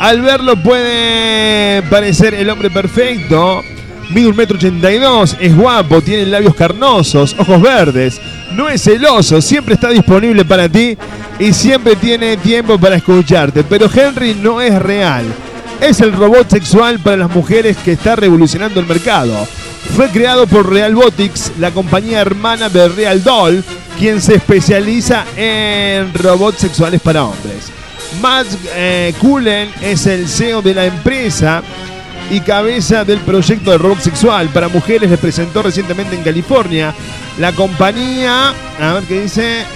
Al verlo puede parecer el hombre perfecto. Mide 1,82 m, es guapo, tiene labios carnosos, ojos verdes. No es celoso, siempre está disponible para ti y siempre tiene tiempo para escucharte. Pero Henry no es real. Es el robot sexual para las mujeres que está revolucionando el mercado. Fue creado por Realbotics, la compañía hermana de Real Doll, quien se especializa en robots sexuales para hombres. Matt Cullen es el CEO de la empresa y cabeza del proyecto de robot sexual para mujeres. Les presentó recientemente en California la compañía. A ver qué dice.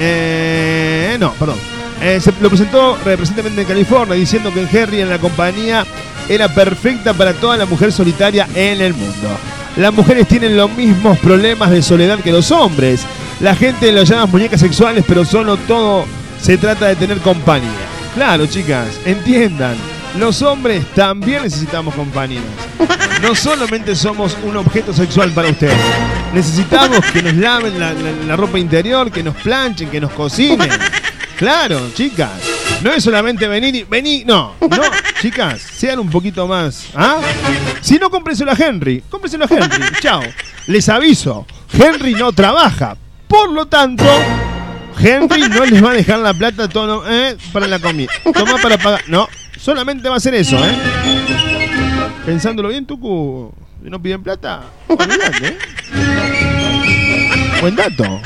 Se lo presentó recientemente en California, diciendo que Henry en la compañía era perfecta para toda la mujer solitaria en el mundo. Las mujeres tienen los mismos problemas de soledad que los hombres. La gente lo llama muñecas sexuales, pero solo todo se trata de tener compañía. Claro, chicas, entiendan, los hombres también necesitamos compañeros. No solamente somos un objeto sexual para ustedes. Necesitamos que nos laven la ropa interior, que nos planchen, que nos cocinen. Claro, chicas, no es solamente venir, no, chicas, sean un poquito más, ¿ah? Si no, cómprenselo a Henry, chao. Les aviso, Henry no trabaja, por lo tanto... Henry no les va a dejar la plata todo, para la comida. Toma para pagar. No, solamente va a hacer eso, ¿eh? Pensándolo bien, Tucu, si no piden plata, olvidate, ¿eh? Buen dato.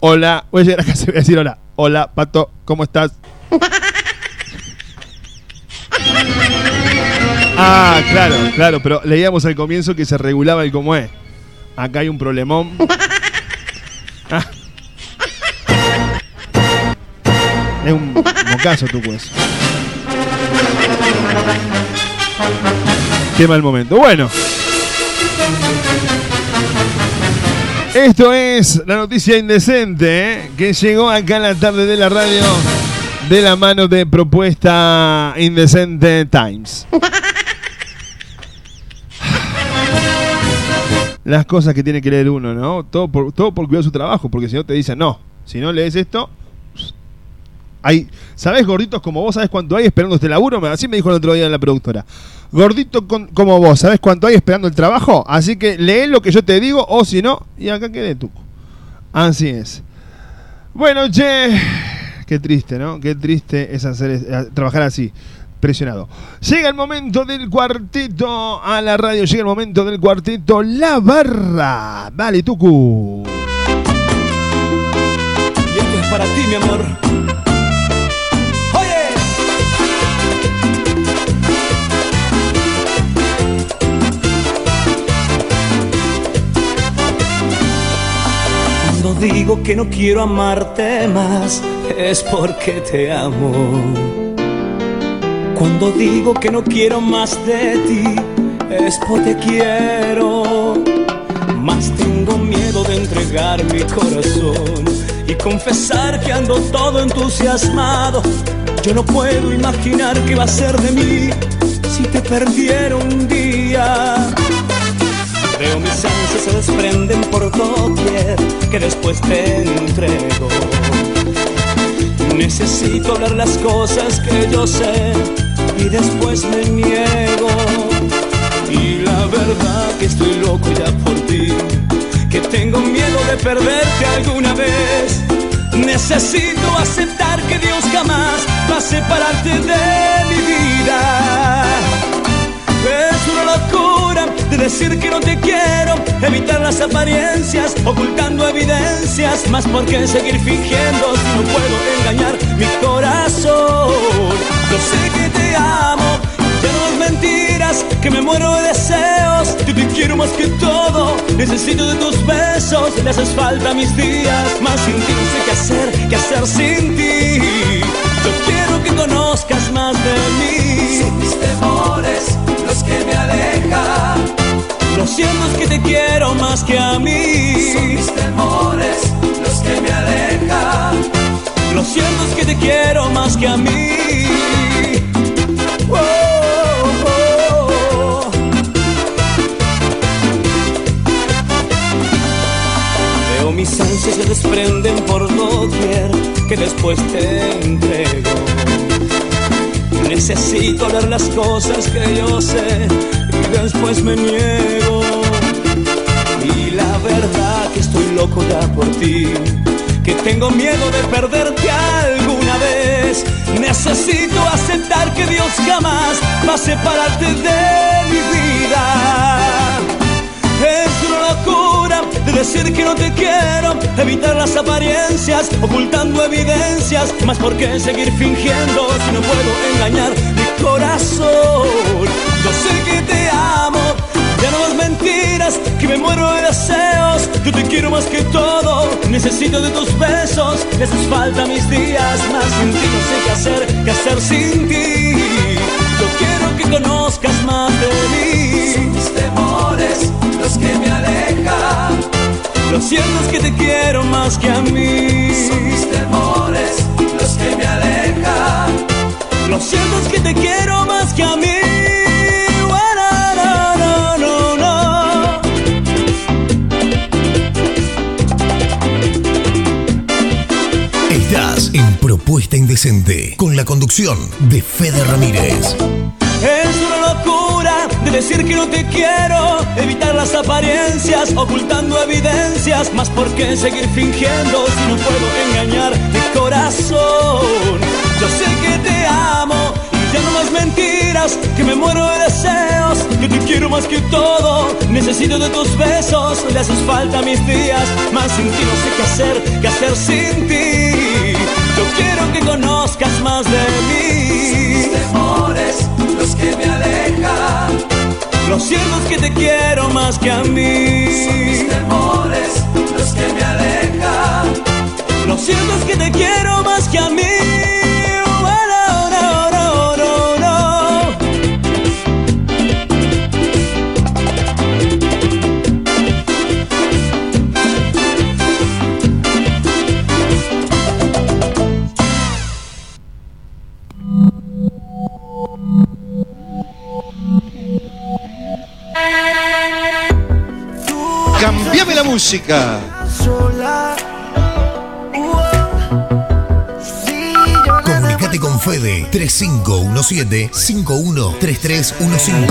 Hola, voy a llegar a casa y voy a decir hola. Hola, Pato, ¿cómo estás? Ah, claro, pero leíamos al comienzo que se regulaba el cómo es. Acá hay un problemón. Ah. Es un bocazo, Tucu, eso. Qué mal momento. Bueno. Esto es la noticia indecente, que llegó acá en la tarde de la radio de la mano de Propuesta Indecente Times. Las cosas que tiene que leer uno, ¿no? Todo por cuidar su trabajo, porque si no te dicen no. Si no lees esto... Hay, ¿sabés gorditos como vos? ¿Sabés cuánto hay esperando este laburo? Así me dijo el otro día la productora. Gordito como vos, ¿sabés cuánto hay esperando el trabajo? Así que lee lo que yo te digo, o si no, y acá quedé, Tucu. Así es. Bueno, che. Qué triste, ¿no? Qué triste es trabajar así, presionado. Llega el momento del cuarteto a la radio. Llega el momento del cuarteto La Barra. Vale, Tucu. Y esto es para ti, mi amor. Cuando digo que no quiero amarte más, es porque te amo. Cuando digo que no quiero más de ti, es porque quiero. Más tengo miedo de entregar mi corazón. Y confesar que ando todo entusiasmado. Yo no puedo imaginar qué va a ser de mí si te perdiera un día. Veo mis ansias se desprenden por doquier, que después te entrego. Necesito hablar las cosas que yo sé y después me niego. Y la verdad que estoy loco ya por ti, que tengo miedo de perderte alguna vez. Necesito aceptar que Dios jamás va a separarte de mi vida. Es una locura de decir que no te quiero, evitar las apariencias, ocultando evidencias. Más por qué seguir fingiendo si no puedo engañar mi corazón. Yo sé que te amo, ya no es mentiras, que me muero de deseos. Yo te quiero más que todo, necesito de tus besos. Le haces falta a mis días, más sin ti no sé qué hacer sin ti. Yo quiero que conozcas más de mí. Son mis temores los que me alejan. Lo siento es que te quiero más que a mí. Son mis temores los que me alejan. Lo siento es que te quiero más que a mí. Oh. Mis ansias se desprenden por doquier, que después te entrego. Necesito hablar las cosas que yo sé y después me niego. Y la verdad que estoy loco ya por ti, que tengo miedo de perderte alguna vez. Necesito aceptar que Dios jamás va a separarte de mi vida. Es una locura de decir que no te quiero, evitar las apariencias, ocultando evidencias. Más por qué seguir fingiendo si no puedo engañar mi corazón. Yo sé que te amo, ya no más mentiras, que me muero de deseos. Yo te quiero más que todo, necesito de tus besos. Me haces falta mis días, más sin ti no sé qué hacer sin ti. Yo quiero que conozcas más de mí. Son mis temores los que me alejan. Lo siento es que te quiero más que a mí. Son mis temores los que me alejan. Lo siento es que te quiero más que a mí. No, no, no, no. Estás en Propuesta Indecente con la conducción de Fede Ramírez. Es una locura de decir que no te quiero, evitar las apariencias, ocultando evidencias. Más por qué seguir fingiendo si no puedo engañar mi corazón. Yo sé que te amo, ya no más mentiras, que me muero de deseos. Yo te quiero más que todo, necesito de tus besos. Le haces falta a mis días, más sin ti no sé qué hacer sin ti. Yo quiero que conozcas más de mí. Son mis temores los que me alejan. Lo siento es que te quiero más que a mí. Son mis temores los que me alejan. Lo siento es que te quiero más que a mí. Oh, no, no, no, no, no. Cambiame la música. Comunicate con Fede 3517-513315.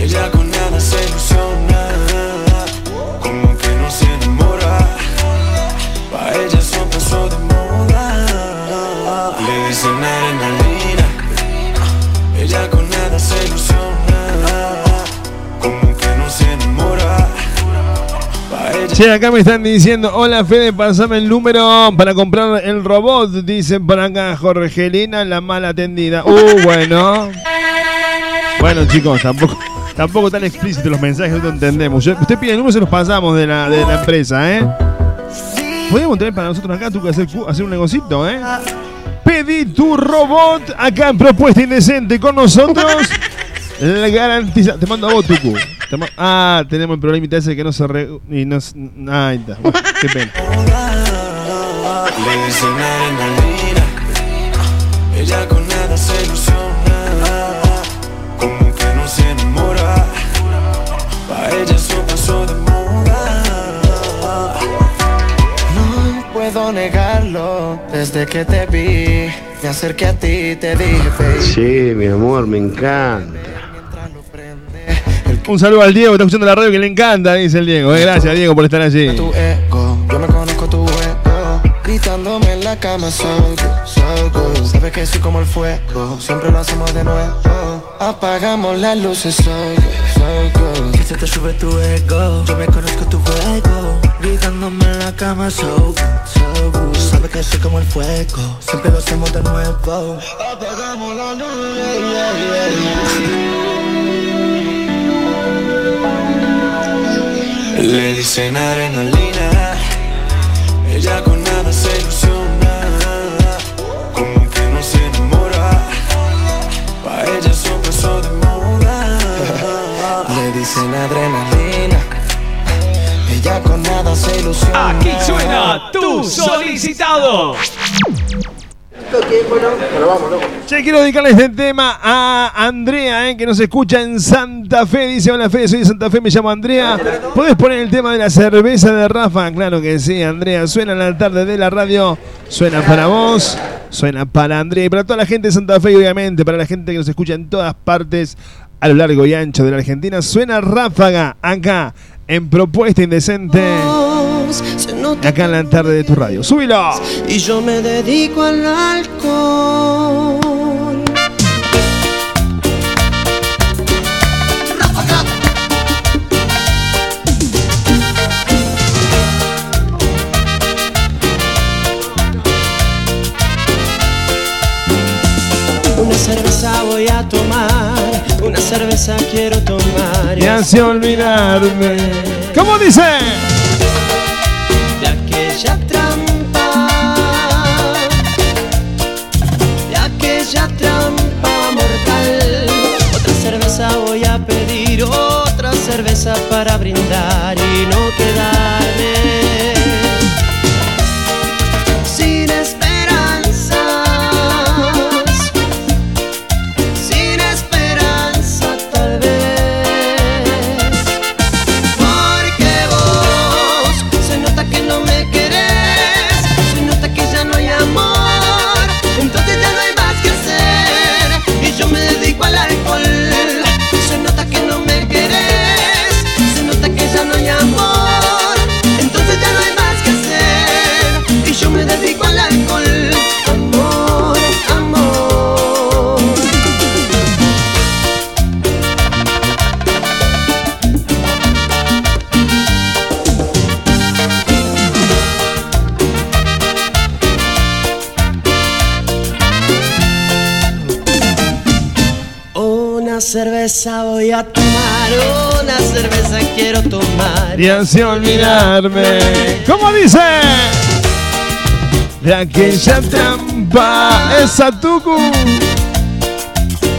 Ella con nada se ilusiona, como que no se enamora. Pa' ella eso pasó de moda. Le dicen adrenalina. Ella con nada se ilusiona, como que no se enamora. Che, acá me están diciendo, hola Fede, pasame el número para comprar el robot. Dicen por acá, Jorgelina, la mala atendida. Bueno. Bueno, chicos, tampoco tan explícitos los mensajes, no entendemos. Usted pide el número, se los pasamos de la empresa, ¿eh? Podríamos traer para nosotros acá, tú que hacer un negocito, ¿eh? Pedí tu robot acá en Propuesta Indecente con nosotros. La garantiza. Te mando a vos, Tucu. Tenemos el problemita ese que no se... Ahí está. Bueno, qué pena. Le dicen arena lira, ella con nada se ilusiona, como que no se enamora, pa' ella eso pasó de moda. No puedo negarlo, desde que te vi, me acerqué a ti, te dije baby. Sí, mi amor, me encanta. Un saludo al Diego, que está escuchando la radio, que le encanta, dice el Diego. Gracias, Diego, por estar allí. Yo me conozco tu ego, gritándome en la cama, soy, sabes que soy como el fuego, siempre lo hacemos de nuevo, apagamos las luces, soy, que se te sube tu ego, yo me conozco tu fuego, gritándome en la cama, soy, sabes que soy como el fuego, siempre lo hacemos de nuevo, apagamos las luces, Le dicen adrenalina, ella con nada se ilusiona, como que no se enamora, pa' ella eso pasó de moda. Le dicen adrenalina, ella con nada se ilusiona. Aquí suena tu solicitado. Che, quiero dedicarle este tema a Andrea, que nos escucha en Santa Fe. Dice, hola Fede, soy de Santa Fe, me llamo Andrea. ¿Podés poner el tema de la cerveza de Rafa? Claro que sí, Andrea. Suena en la tarde de la radio. Suena para vos, suena para Andrea y para toda la gente de Santa Fe, y obviamente para la gente que nos escucha en todas partes a lo largo y ancho de la Argentina. Suena Ráfaga acá en Propuesta Indecente, acá en la tarde de tu radio. ¡Súbilo! Y yo me dedico al alcohol. ¡Ráfaga! Una cerveza voy a tomar, una cerveza quiero tomar, y hace olvidarme, ¿cómo dice? De aquella trampa, de aquella trampa mortal. Otra cerveza voy a pedir, otra cerveza para brindar y no quedarme sin esperanza. Cerveza voy a tomar, una cerveza quiero tomar, y así olvidarme, ¿cómo dice? De aquella trampa, esa tucu,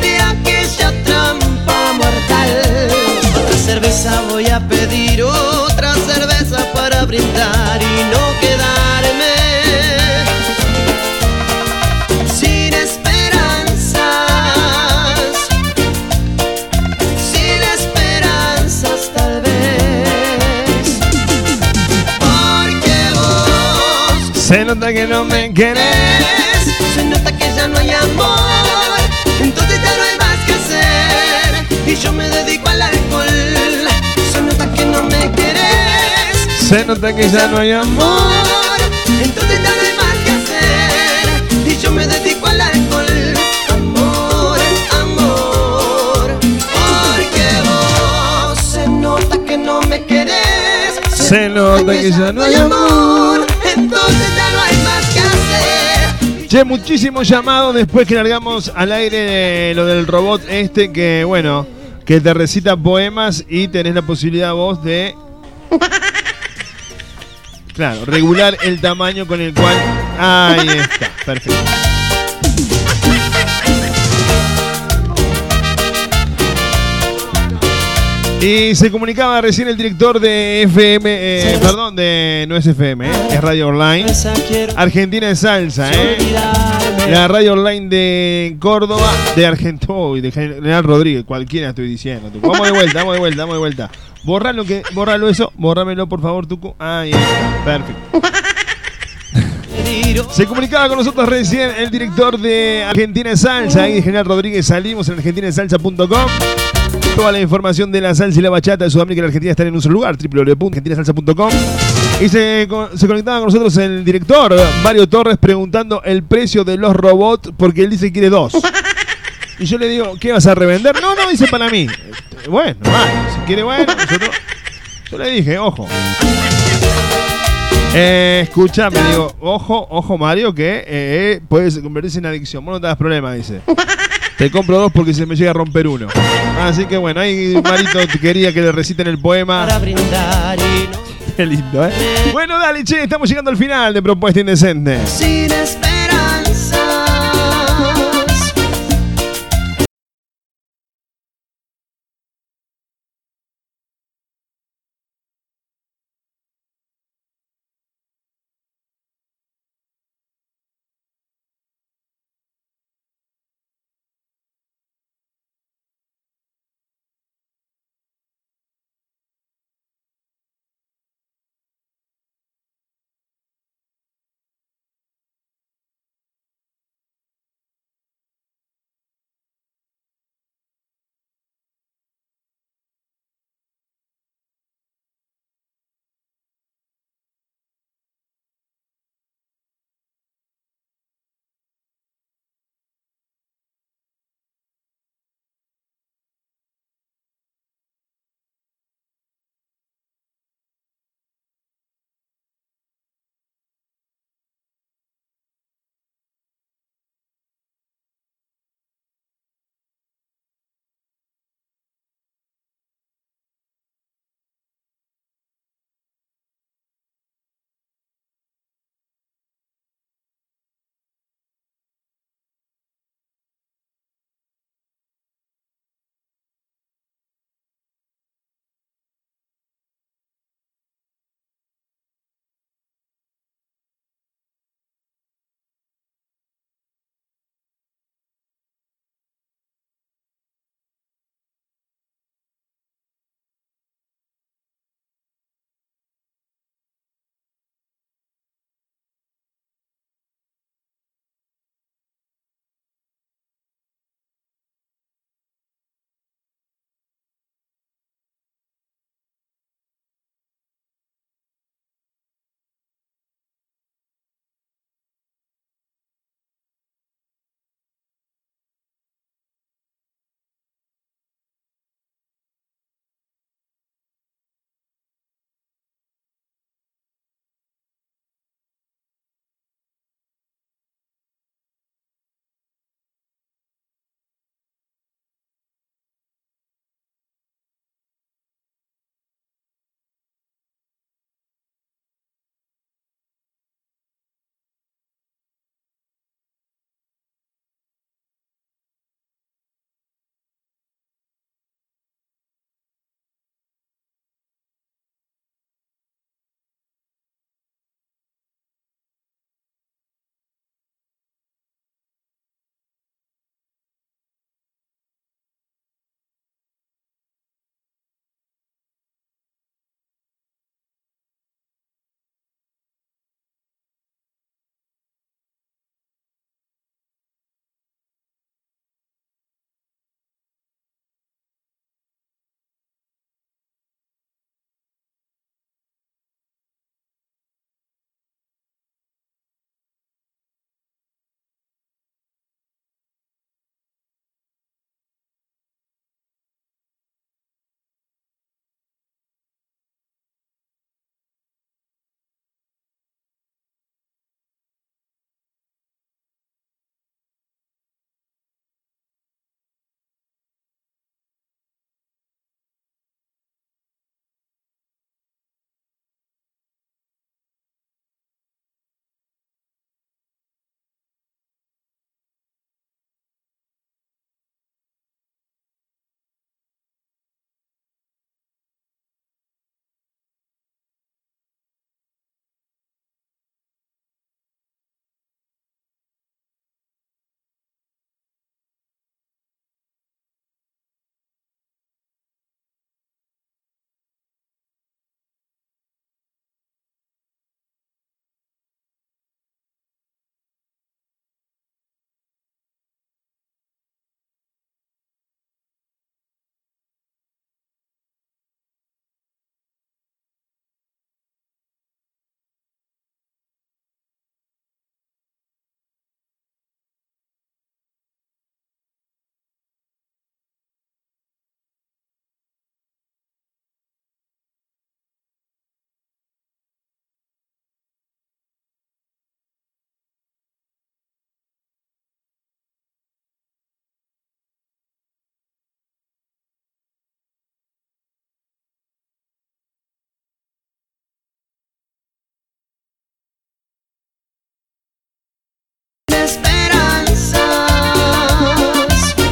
de aquella trampa mortal. Otra cerveza voy a pedir, otra cerveza para brindar y no quedarme. Se nota que no me querés, se nota que ya no hay amor, entonces ya no hay más que hacer, y yo me dedico al alcohol. Se nota que no me querés, se nota que ya no hay amor, entonces ya no hay más que hacer, y yo me dedico al alcohol. Amor, amor, porque vos se nota que no me querés, se nota que ya no hay amor, entonces ya no hay más que hacer. Che, muchísimos llamados después que largamos al aire de lo del robot este que, bueno, que te recita poemas y tenés la posibilidad vos de, claro, regular el tamaño con el cual... Ahí está, perfecto. Y se comunicaba recién el director de FM, perdón, de no es FM, es Radio Online, Argentina en Salsa, la radio online de Córdoba, de Argentina, oh, de General Rodríguez, cualquiera estoy diciendo. Tucu. Vamos de vuelta. Bórramelo por favor, Tucu. Ahí está, perfecto. Se comunicaba con nosotros recién el director de Argentina en Salsa, ahí de General Rodríguez, salimos en argentinaensalsa.com. Toda la información de la salsa y la bachata de Sudamérica y la Argentina están en un solo lugar, www.argentinaensalsa.com. Y se conectaba con nosotros el director, Mario Torres, preguntando el precio de los robots, porque él dice que quiere 2. Y yo le digo, ¿qué vas a revender? No, dice para mí. Bueno, vale, si quiere, bueno. Yo le dije, ojo. Escúchame, digo, ojo Mario, que puedes convertirse en adicción. Vos no te das problema, dice. Te compro 2 porque se me llega a romper uno. Así que bueno, ahí Marito quería que le reciten el poema. Qué lindo, ¿eh? Bueno, dale, che, estamos llegando al final de Propuesta Indecente. Sin esperanzas.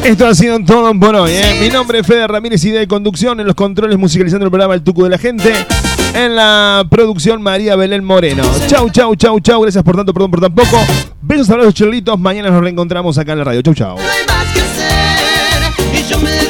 Esto ha sido todo por hoy, ¿eh? Mi nombre es Fede Ramírez, idea de conducción. En los controles, musicalizando el programa El Tucu de la Gente. En la producción, María Belén Moreno. Chau, chau, chau, chau. Gracias por tanto, perdón por tan poco. Besos a los chorlitos. Mañana nos reencontramos acá en la radio. Chau, chau.